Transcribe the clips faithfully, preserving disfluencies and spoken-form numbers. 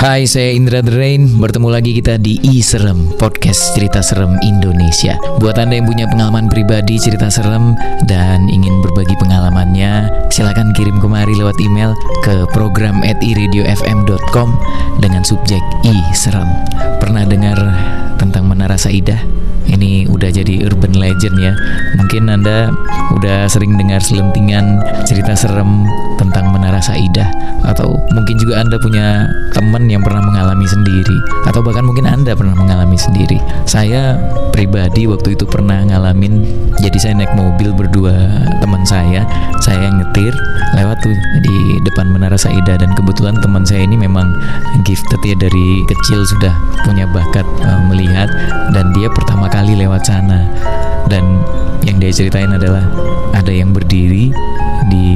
Hai, saya Indra Drain. Bertemu lagi kita di e-Serem Podcast, cerita serem Indonesia. Buat Anda yang punya pengalaman pribadi cerita serem dan ingin berbagi pengalamannya, silakan kirim kemari lewat email ke program at iradiofm.com dengan subjek e-Serem. Pernah dengar tentang Menara Saidah? Ini udah jadi urban legend ya. Mungkin Anda udah sering dengar selentingan cerita serem tentang Menara Saidah, atau mungkin juga Anda punya teman yang pernah mengalami sendiri, atau bahkan mungkin Anda pernah mengalami sendiri. Saya pribadi waktu itu pernah ngalamin. Jadi saya naik mobil berdua teman saya, saya nyetir, lewat tuh di depan Menara Saidah, dan kebetulan teman saya ini memang gifted ya, dari kecil sudah punya bakat uh, melihat, dan dia pertama kali lewat sana, dan yang dia ceritain adalah ada yang berdiri di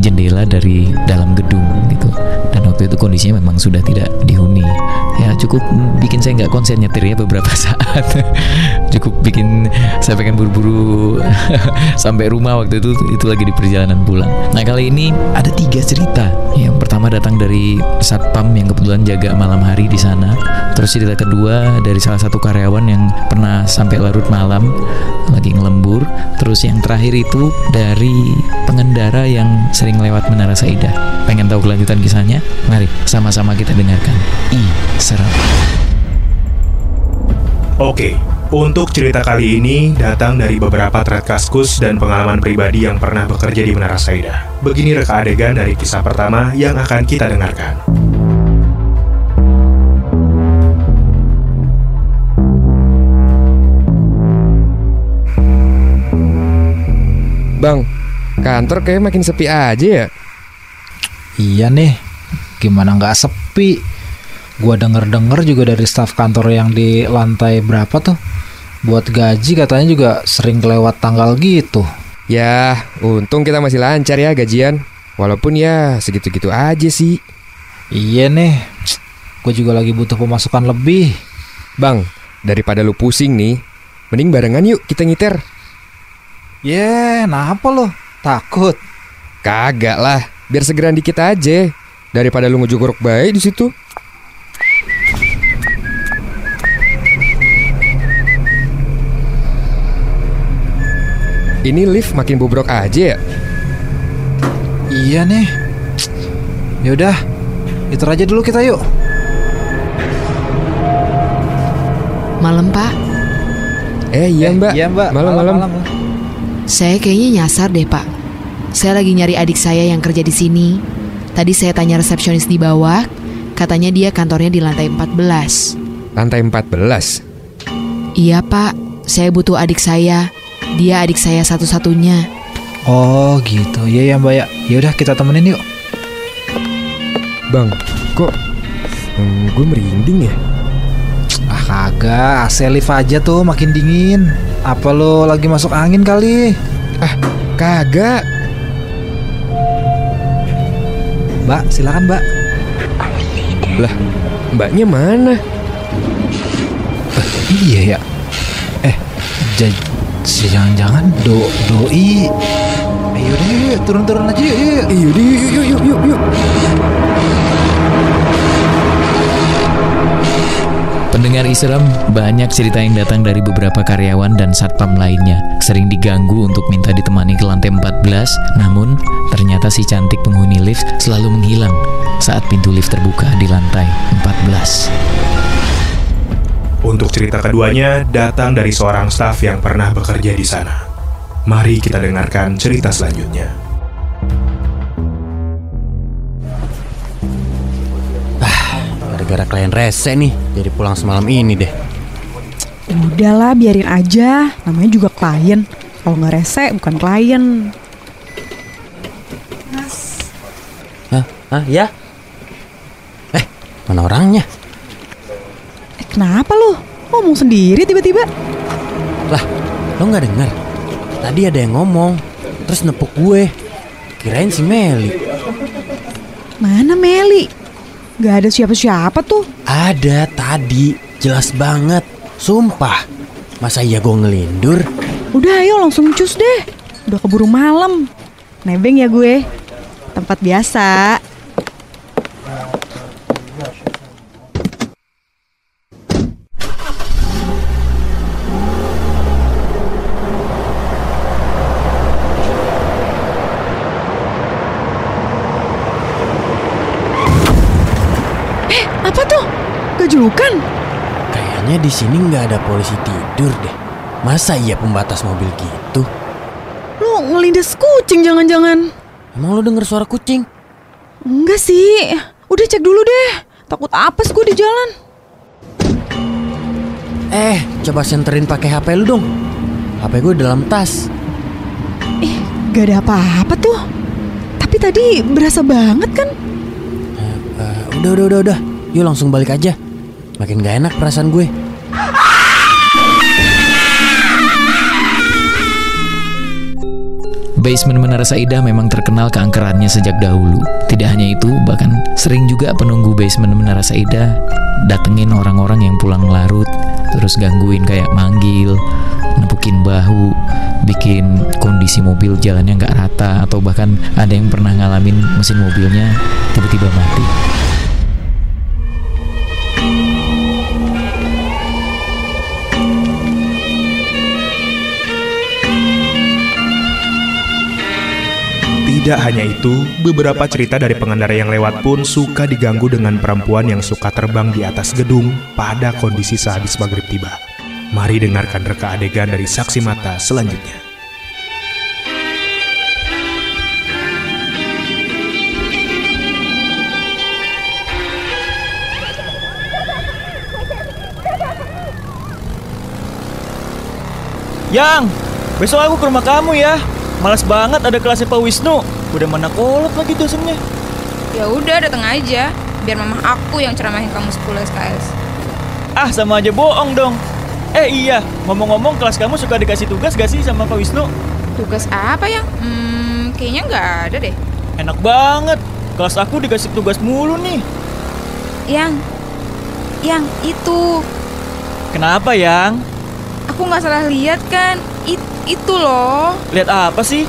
jendela dari dalam gedung gitu, dan waktu itu kondisinya memang sudah tidak dihuni ya. Cukup bikin saya nggak konsen nyetir ya beberapa saat. Cukup bikin saya pengen buru-buru sampai rumah. Waktu itu itu lagi di perjalanan pulang. Nah, kali ini ada tiga cerita. Yang pertama datang dari satpam yang kebetulan jaga malam hari di sana. Terus cerita kedua dari salah satu karyawan yang pernah sampai larut malam lagi ngelembur. Terus yang terakhir itu dari pengendara yang sering lewat Menara Saidah. Pengen tahu kelanjutan kisahnya? Mari sama-sama kita dengarkan e-Serem. Oke, untuk cerita kali ini datang dari beberapa thread kaskus dan pengalaman pribadi yang pernah bekerja di Menara Saidah. Begini reka adegan dari kisah pertama yang akan kita dengarkan. Bang, kantor kayak makin sepi aja ya? Iya nih, gimana gak sepi. Gua denger-denger juga dari staf kantor yang di lantai berapa tuh, buat gaji katanya juga sering kelewat tanggal gitu. Yah, untung kita masih lancar ya gajian. Walaupun ya segitu-gitu aja sih. Iya nih, gue juga lagi butuh pemasukan lebih. Bang, daripada lu pusing nih, mending barengan yuk kita ngiter. Yeh, yeah, nah apa lo? Takut? Kagak lah, biar segeran dikit aja daripada lo ngejogorok baik di situ. Ini lift makin bobrok aja ya. Iya nih. Yaudah, itu aja dulu kita yuk. Malam Pak. Eh iya Mbak. Eh, iya Mbak. Malam-malam. Saya kayaknya nyasar deh Pak. Saya lagi nyari adik saya yang kerja di sini. Tadi saya tanya resepsionis di bawah, katanya dia kantornya di lantai empat belas. Lantai empat belas? Iya Pak, saya butuh adik saya. Dia adik saya satu-satunya. Oh gitu, iya ya Mbak ya. Yaudah kita temenin yuk. Bang, kok hmm, gue merinding ya? Ah kagak, A C lift aja tuh makin dingin. Apa lo lagi masuk angin kali? Ah, kagak. Mbak, silakan Mbak. Lah, Mbaknya mana? Eh, iya ya. Eh, j- jangan-jangan do doi. Ayo deh, turun-turun aja yuk. Ayo deh, yuk yuk yuk yuk yuk. Pendengar e-Serem, banyak cerita yang datang dari beberapa karyawan dan satpam lainnya. Sering diganggu untuk minta ditemani ke lantai empat belas, namun ternyata si cantik penghuni lift selalu menghilang saat pintu lift terbuka di lantai empat belas. Untuk cerita keduanya datang dari seorang staf yang pernah bekerja di sana. Mari kita dengarkan cerita selanjutnya. Gara-gara klien rese nih, jadi pulang semalam ini deh. Udahlah, biarin aja. Namanya juga klien. Kalau nggak rese, bukan klien. Mas. Hah? Hah? Ya? Eh, mana orangnya? Eh, kenapa lu? Ngomong sendiri tiba-tiba. Lah, lo nggak dengar? Tadi ada yang ngomong, terus nepuk gue. Kirain si Meli. Mana Meli? Gak ada siapa-siapa tuh. Ada tadi, jelas banget. Sumpah, masa iya gue ngelindur? Udah ayo langsung cus deh, udah keburu malam. Nebeng ya gue, tempat biasa. julukan? Kayaknya di sini nggak ada polisi tidur deh. Masa iya pembatas mobil gitu? Lu ngelindes kucing jangan-jangan. Emang lu denger suara kucing? Enggak sih. Udah cek dulu deh. Takut apes gue di jalan. Eh, coba senterin pakai H P lu dong. H P gue dalam tas. Eh, gak ada apa-apa tuh. Tapi tadi berasa banget kan? Uh, uh, udah, udah, udah, udah. Yuk langsung balik aja. Makin gak enak perasaan gue. Basement Menara Saidah memang terkenal keangkerannya sejak dahulu. Tidak hanya itu, bahkan sering juga penunggu basement Menara Saidah datengin orang-orang yang pulang larut, terus gangguin kayak manggil, nepukin bahu, bikin kondisi mobil jalannya nggak rata, atau bahkan ada yang pernah ngalamin mesin mobilnya tiba-tiba mati. Tidak hanya itu, beberapa cerita dari pengendara yang lewat pun suka diganggu dengan perempuan yang suka terbang di atas gedung pada kondisi sehabis maghrib tiba. Mari dengarkan reka adegan dari saksi mata selanjutnya. Yang, besok aku ke rumah kamu ya. Malas banget ada kelasnya Pak Wisnu. Udah mana kolot lagi dosennya. Ya udah datang aja, biar mama aku yang ceramahin kamu sekolah S K S. Ah, sama aja bohong dong. Eh iya, ngomong-ngomong kelas kamu suka dikasih tugas gak sih sama Pak Wisnu? Tugas apa ya? Hmm, kayaknya gak ada deh. Enak banget, kelas aku dikasih tugas mulu nih. Yang, yang itu. Kenapa Yang? Aku gak salah lihat kan. It, itu loh. Lihat apa sih?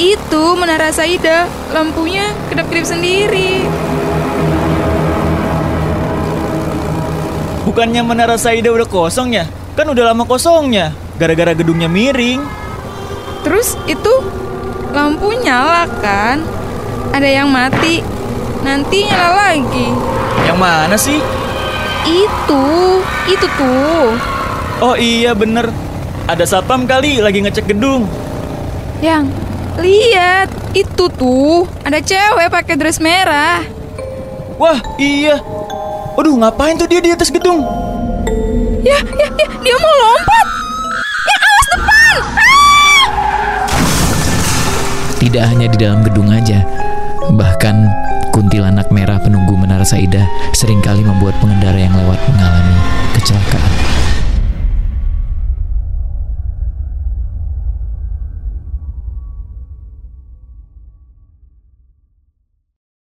Itu Menara Saidah, lampunya kedap-kedip sendiri. Bukannya Menara Saidah udah kosong ya? Kan udah lama kosongnya, gara-gara gedungnya miring. Terus itu lampu nyala kan? Ada yang mati, nanti nyala lagi. Yang mana sih? Itu, itu tuh. Oh iya bener. Ada satpam kali lagi ngecek gedung. Yang, lihat itu tuh, ada cewek pakai dress merah. Wah, iya. Aduh, ngapain tuh dia di atas gedung? Ya, ya, ya, dia mau lompat. Ya, awas depan. Ah! Tidak hanya di dalam gedung aja, bahkan kuntilanak merah penunggu Menara Saidah seringkali membuat pengendara yang lewat mengalami kecelakaan.